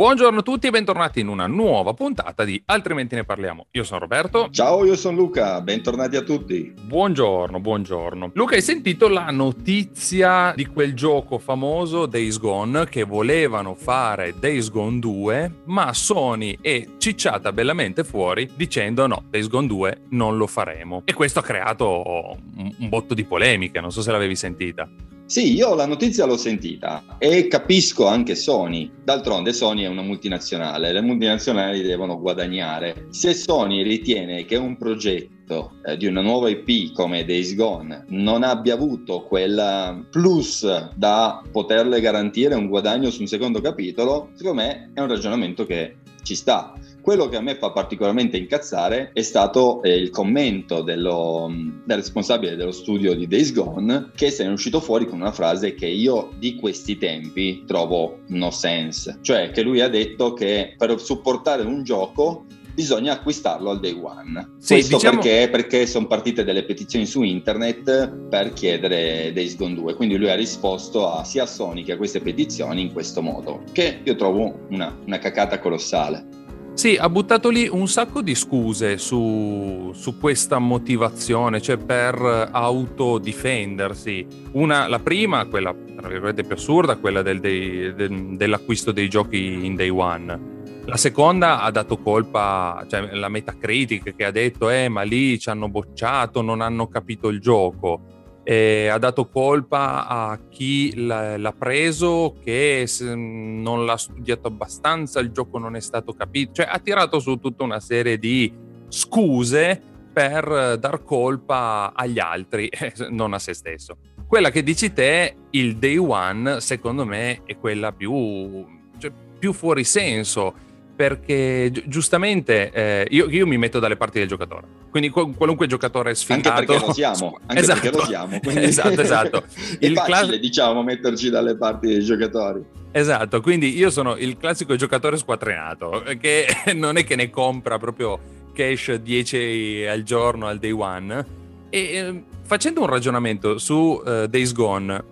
Buongiorno a tutti e bentornati in una nuova puntata di Altrimenti ne parliamo. Io sono Roberto. Ciao, io sono Luca. Bentornati a tutti. Buongiorno, buongiorno. Luca, hai sentito la notizia di quel gioco famoso Days Gone, che volevano fare Days Gone 2, ma Sony è cicciata bellamente fuori dicendo no, Days Gone 2 non lo faremo. E questo ha creato un botto di polemiche, non so se l'avevi sentita. Sì, io la notizia l'ho sentita e capisco anche Sony. D'altronde Sony è una multinazionale, le multinazionali devono guadagnare. Se Sony ritiene che un progetto di una nuova IP come Days Gone non abbia avuto quel plus da poterle garantire un guadagno su un secondo capitolo, secondo me è un ragionamento che ci sta. Quello che a me fa particolarmente incazzare è stato il commento del responsabile dello studio di Days Gone, che se ne è uscito fuori con una frase che io di questi tempi trovo no sense, cioè che lui ha detto che per supportare un gioco bisogna acquistarlo al day one. Sì, questo diciamo... perché sono partite delle petizioni su internet per chiedere Days Gone 2, quindi lui ha risposto sia a Sony che a queste petizioni in questo modo, che io trovo una cacata colossale. Sì, ha buttato lì un sacco di scuse su questa motivazione, cioè per autodifendersi. La prima, quella tra virgolette più assurda, quella dell'acquisto dei giochi in day one. La seconda ha dato colpa, cioè la Metacritic, che ha detto ma lì ci hanno bocciato, non hanno capito il gioco. Ha dato colpa a chi l'ha preso, che non l'ha studiato abbastanza, il gioco non è stato capito, cioè ha tirato su tutta una serie di scuse per dar colpa agli altri, non a se stesso. Quella che dici te, il day one, secondo me è quella più fuori senso, perché giustamente io mi metto dalle parti del giocatore, quindi qualunque giocatore sfigato, perché lo siamo quindi... esatto è facile diciamo metterci dalle parti dei giocatori, esatto, quindi io sono il classico giocatore squattrinato che non è che ne compra proprio cash 10 al giorno al day one, e facendo un ragionamento su Days Gone,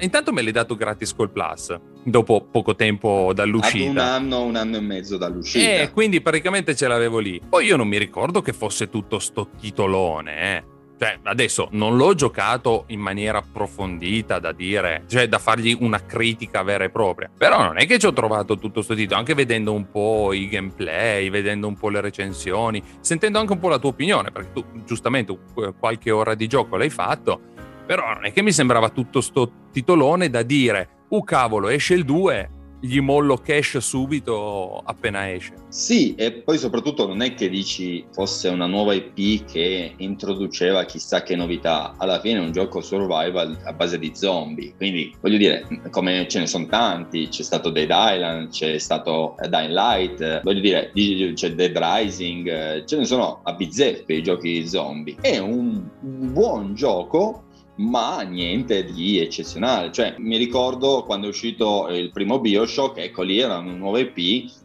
intanto me l'hai dato gratis col Plus dopo poco tempo dall'uscita, ad un anno e mezzo dall'uscita, quindi praticamente ce l'avevo lì. Poi io non mi ricordo che fosse tutto sto titolone, cioè adesso non l'ho giocato in maniera approfondita da dire, cioè da fargli una critica vera e propria, però non è che ci ho trovato tutto sto titolo, anche vedendo un po' i gameplay, vedendo un po' le recensioni, sentendo anche un po' la tua opinione, perché tu giustamente qualche ora di gioco l'hai fatto, però non è che mi sembrava tutto sto titolone da dire cavolo, esce il 2, gli mollo cash subito appena esce. Sì, e poi soprattutto non è che dici fosse una nuova IP che introduceva chissà che novità, alla fine è un gioco survival a base di zombie, quindi voglio dire, come ce ne sono tanti, c'è stato Dead Island, c'è stato Dying Light, voglio dire, c'è Dead Rising, ce ne sono a bizzeffe i giochi zombie, è un buon gioco ma niente di eccezionale. Cioè mi ricordo quando è uscito il primo Bioshock, ecco lì era un nuovo EP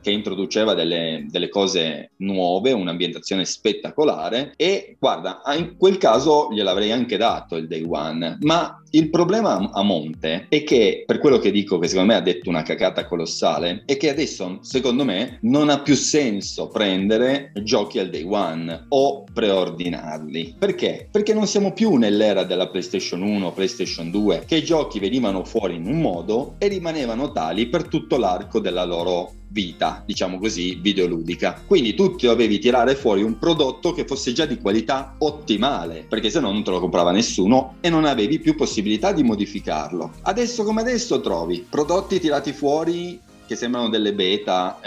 che introduceva delle cose nuove, un'ambientazione spettacolare, e guarda, in quel caso gliel'avrei anche dato il day one, ma il problema a monte è che, per quello che dico che secondo me ha detto una cacata colossale, è che adesso secondo me non ha più senso prendere giochi al day one o preordinarli. Perché? Perché non siamo più nell'era della PlayStation 1, PlayStation 2, che i giochi venivano fuori in un modo e rimanevano tali per tutto l'arco della loro vita, diciamo così, videoludica. Quindi tu dovevi tirare fuori un prodotto che fosse già di qualità ottimale, perché se no non te lo comprava nessuno e non avevi più possibilità di modificarlo. Adesso come adesso trovi prodotti tirati fuori che sembrano delle beta,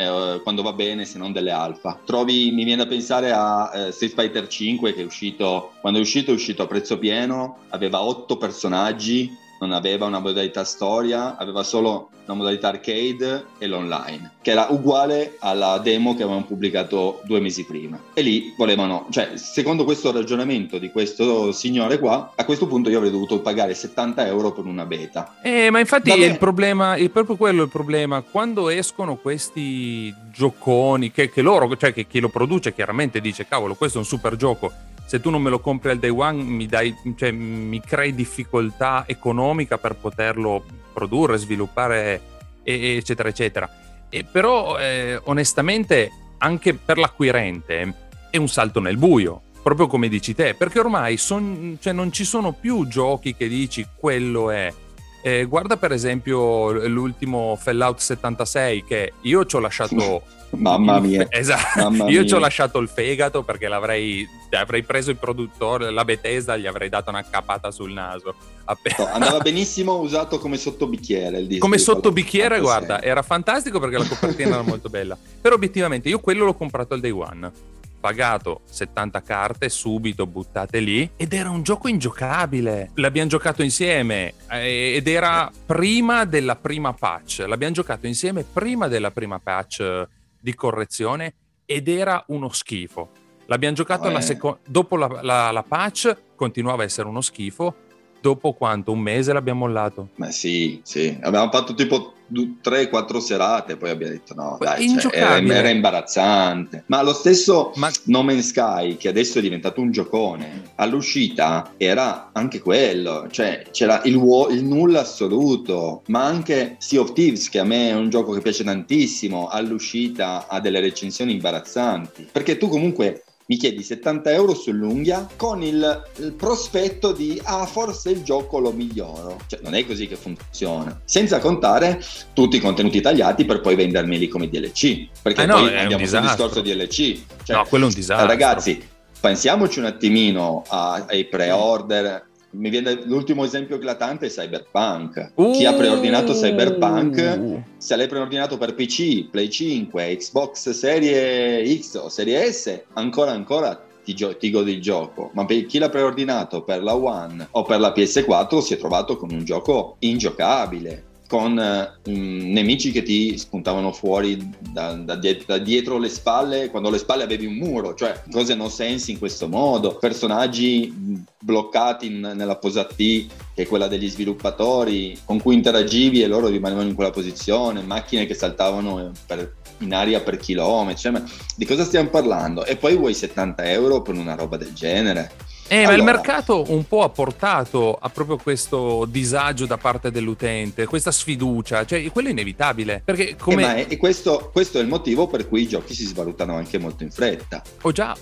quando va bene, se non delle alfa. Trovi, mi viene da pensare a Street Fighter V, che è uscito, quando è uscito a prezzo pieno, aveva 8 personaggi, non aveva una modalità storia, aveva solo la modalità arcade e l'online, che era uguale alla demo che avevano pubblicato 2 mesi prima, e lì volevano, cioè secondo questo ragionamento di questo signore qua, a questo punto io avrei dovuto pagare 70 euro per una beta, ma infatti è il problema, è proprio quello il problema, quando escono questi gioconi che loro, cioè che chi lo produce chiaramente dice cavolo, questo è un super gioco, se tu non me lo compri al day one mi crei difficoltà economica per poterlo produrre, sviluppare, eccetera eccetera. E però onestamente anche per l'acquirente è un salto nel buio, proprio come dici te, perché ormai cioè non ci sono più giochi che dici quello è. Guarda per esempio l'ultimo Fallout 76 che io ci ho lasciato mamma mia, esatto, mamma io ci ho lasciato il fegato perché avrei preso il produttore, la Bethesda, gli avrei dato una capata sul naso. No, andava benissimo usato come sottobicchiere, il disco come sottobicchiere, guarda, era fantastico perché la copertina era molto bella. Però obiettivamente io quello l'ho comprato al day one, pagato 70 carte subito buttate lì, ed era un gioco ingiocabile. L'abbiamo giocato insieme ed era prima della prima patch, l'abbiamo giocato insieme prima della prima patch di correzione ed era uno schifo. L'abbiamo giocato dopo la patch, continuava a essere uno schifo. Dopo quanto? Un mese l'abbiamo mollato? Ma sì, abbiamo fatto tipo 3-4 serate, poi abbiamo detto no, dai, cioè, era imbarazzante. Ma lo stesso No Man's Sky, che adesso è diventato un giocone, all'uscita era anche quello, cioè c'era il nulla assoluto. Ma anche Sea of Thieves, che a me è un gioco che piace tantissimo, all'uscita ha delle recensioni imbarazzanti, perché tu comunque mi chiedi 70 euro sull'unghia con il prospetto di forse il gioco lo miglioro. Cioè non è così che funziona, senza contare tutti i contenuti tagliati per poi vendermeli come DLC, perché poi abbiamo sul discorso DLC, cioè, no, quello è un disastro. Ragazzi, pensiamoci un attimino ai pre-order. Mi viene l'ultimo esempio eclatante è Cyberpunk. Chi ha preordinato Cyberpunk, se l'hai preordinato per PC, Play 5, Xbox Serie X o Serie S, ancora ti godi il gioco. Ma per chi l'ha preordinato per la One o per la PS4 si è trovato con un gioco ingiocabile, con nemici che ti spuntavano fuori da dietro le spalle, quando alle spalle avevi un muro, cioè cose no sensi in questo modo, personaggi bloccati nella posa T, che è quella degli sviluppatori, con cui interagivi e loro rimanevano in quella posizione, macchine che saltavano in aria per chilometri, cioè, ma di cosa stiamo parlando? E poi vuoi 70 euro per una roba del genere? Ma il mercato un po' ha portato a proprio questo disagio da parte dell'utente, questa sfiducia, cioè quello è inevitabile, perché questo è il motivo per cui i giochi si svalutano anche molto in fretta. Ho già.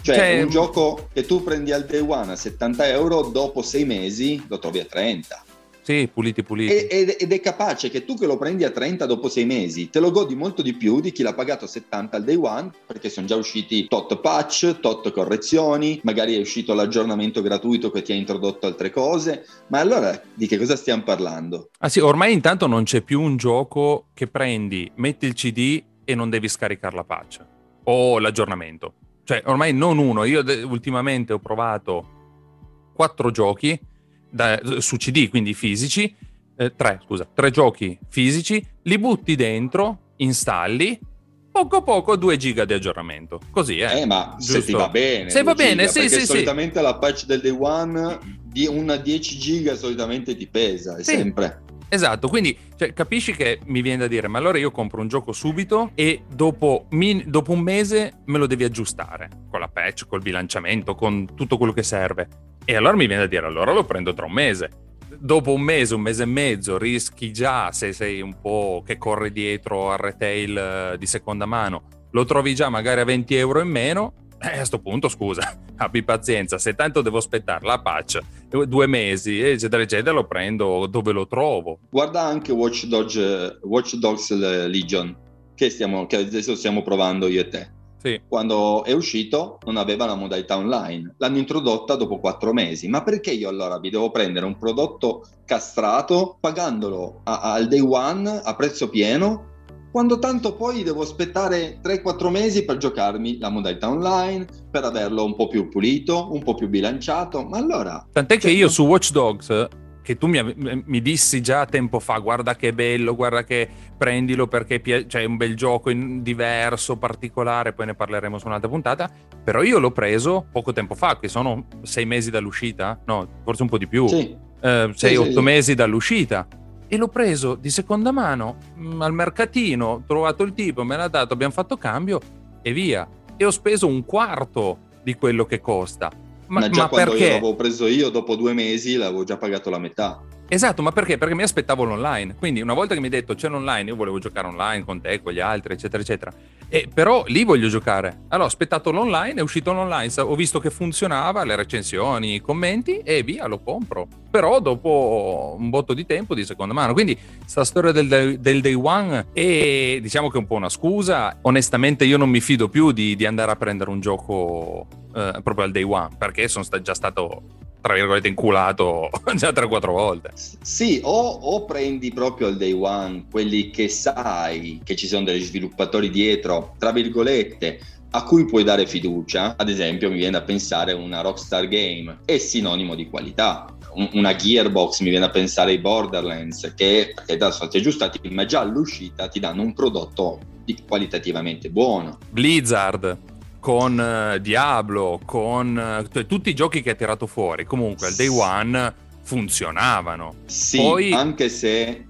Cioè un gioco che tu prendi al day one a 70 euro, dopo 6 mesi lo trovi a 30. Sì, puliti. Ed è capace che tu che lo prendi a 30 dopo 6 mesi te lo godi molto di più di chi l'ha pagato a 70 al day one, perché sono già usciti tot patch, tot correzioni, magari è uscito l'aggiornamento gratuito che ti ha introdotto altre cose. Ma allora di che cosa stiamo parlando? Ah sì, ormai intanto non c'è più un gioco che prendi, metti il CD e non devi scaricare la patch o l'aggiornamento. Cioè ormai non uno, io ultimamente ho provato 4 giochi su CD, quindi fisici, 3 giochi fisici, li butti dentro, installi, poco 2 giga di aggiornamento, così ma giusto? Se ti va bene, se va bene, giga, sì, perché sì, solitamente sì. La patch del day one di una 10 giga solitamente ti pesa, è sì, sempre esatto. Quindi cioè, capisci che mi viene da dire, ma allora io compro un gioco subito e dopo un mese me lo devi aggiustare con la patch, col bilanciamento, con tutto quello che serve. E allora mi viene da dire, allora lo prendo tra un mese. Dopo un mese e mezzo, rischi già, se sei un po' che corre dietro al retail di seconda mano, lo trovi già magari a 20 euro in meno. A questo punto, scusa, abbi pazienza, se tanto devo aspettare la patch 2 mesi, eccetera, lo prendo dove lo trovo. Guarda anche Watch Dogs Legion, che adesso stiamo provando io e te. Sì. Quando è uscito non aveva la modalità online, l'hanno introdotta dopo 4 mesi. Ma perché io allora vi devo prendere un prodotto castrato pagandolo al day one a prezzo pieno, quando tanto poi devo aspettare 3-4 mesi per giocarmi la modalità online, per averlo un po' più pulito, un po' più bilanciato? Ma allora tant'è che io su Watch Dogs, che tu mi dissi già tempo fa, guarda che bello, guarda che prendilo perché cioè è un bel gioco diverso, particolare, poi ne parleremo su un'altra puntata, però io l'ho preso poco tempo fa, che sono 6 mesi dall'uscita, no, forse un po' di più, sì. 6-8 mesi dall'uscita, e l'ho preso di seconda mano, al mercatino, ho trovato il tipo, me l'ha dato, abbiamo fatto cambio e via, e ho speso un quarto di quello che costa. Ma già quando l'avevo preso io dopo 2 mesi l'avevo già pagato la metà. Esatto, ma perché? Perché mi aspettavo l'online. Quindi una volta che mi hai detto c'è l'online, io volevo giocare online con te, con gli altri, eccetera, eccetera. E però lì voglio giocare. Allora ho aspettato l'online, è uscito l'online, ho visto che funzionava, le recensioni, i commenti e via, lo compro. Però dopo un botto di tempo di seconda mano. Quindi sta storia del day one è, diciamo che è un po' una scusa. Onestamente io non mi fido più di andare a prendere un gioco proprio al day one, perché sono già stato, tra virgolette, inculato già 3-4 volte. Sì, o prendi proprio al day one quelli che sai che ci sono degli sviluppatori dietro, tra virgolette, a cui puoi dare fiducia. Ad esempio mi viene da pensare una Rockstar Game, è sinonimo di qualità. Una Gearbox, mi viene da pensare ai Borderlands, che da sono aggiustati, ma già all'uscita ti danno un prodotto qualitativamente buono. Blizzard con Diablo, con tutti i giochi che ha tirato fuori, comunque al day one funzionavano. Sì, poi... anche se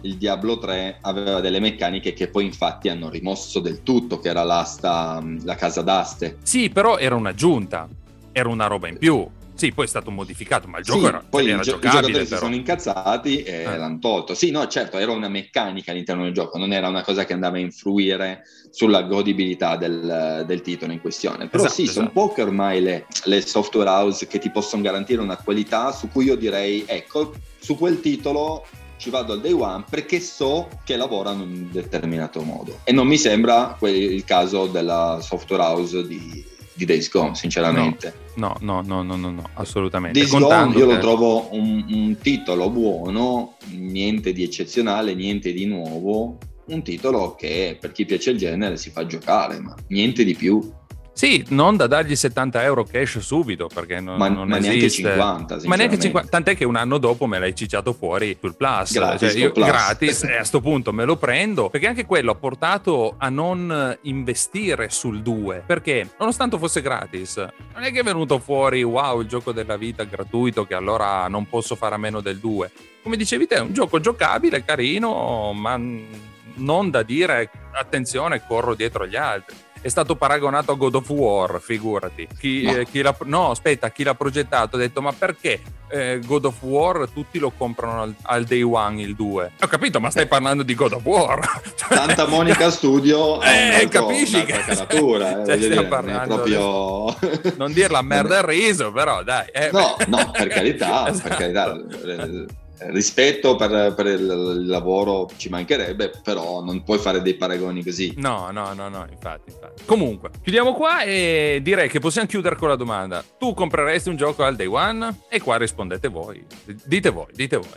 il Diablo 3 aveva delle meccaniche che poi infatti hanno rimosso del tutto, che era la casa d'aste. Sì, però era un'aggiunta, era una roba in più. Sì, poi è stato modificato, ma il gioco era poi era giocabile. I giocatori si sono incazzati e l'hanno tolto. Sì, no, certo, era una meccanica all'interno del gioco, non era una cosa che andava a influire sulla godibilità del titolo in questione. Però esatto, sì, esatto. Sono poche ormai le software house che ti possono garantire una qualità su cui io direi, ecco, su quel titolo ci vado al day one perché so che lavorano in un determinato modo. E non mi sembra il caso della software house di Days Gone, sinceramente. No, assolutamente. Days Gone io lo trovo un titolo buono, niente di eccezionale, niente di nuovo, un titolo che per chi piace il genere si fa giocare, ma niente di più. Sì, non da dargli €70 cash subito, perché non esiste. Neanche 50, ma neanche 50, tant'è che un anno dopo me l'hai cicciato fuori sul Plus, gratis, cioè io, Plus. Gratis e a sto punto me lo prendo, perché anche quello ha portato a non investire sul 2, perché nonostante fosse gratis non è che è venuto fuori wow, il gioco della vita gratuito che allora non posso fare a meno del 2. Come dicevi te, è un gioco giocabile, carino, ma non da dire attenzione, corro dietro agli altri. È stato paragonato a God of War, figurati. Chi l'ha progettato ha detto ma perché God of War tutti lo comprano al day one il 2? Ho capito, ma stai parlando di God of War. Santa Monica Studio capisci che caratura, stiamo parlando proprio... non dir la merda al riso, però dai. No, per carità, esatto. Per carità. Rispetto per il lavoro ci mancherebbe, però non puoi fare dei paragoni così. No, infatti. Comunque, chiudiamo qua e direi che possiamo chiudere con la domanda: tu compreresti un gioco al day one? E qua rispondete voi. Dite voi.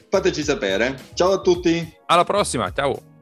Fateci sapere. Ciao a tutti. Alla prossima, ciao.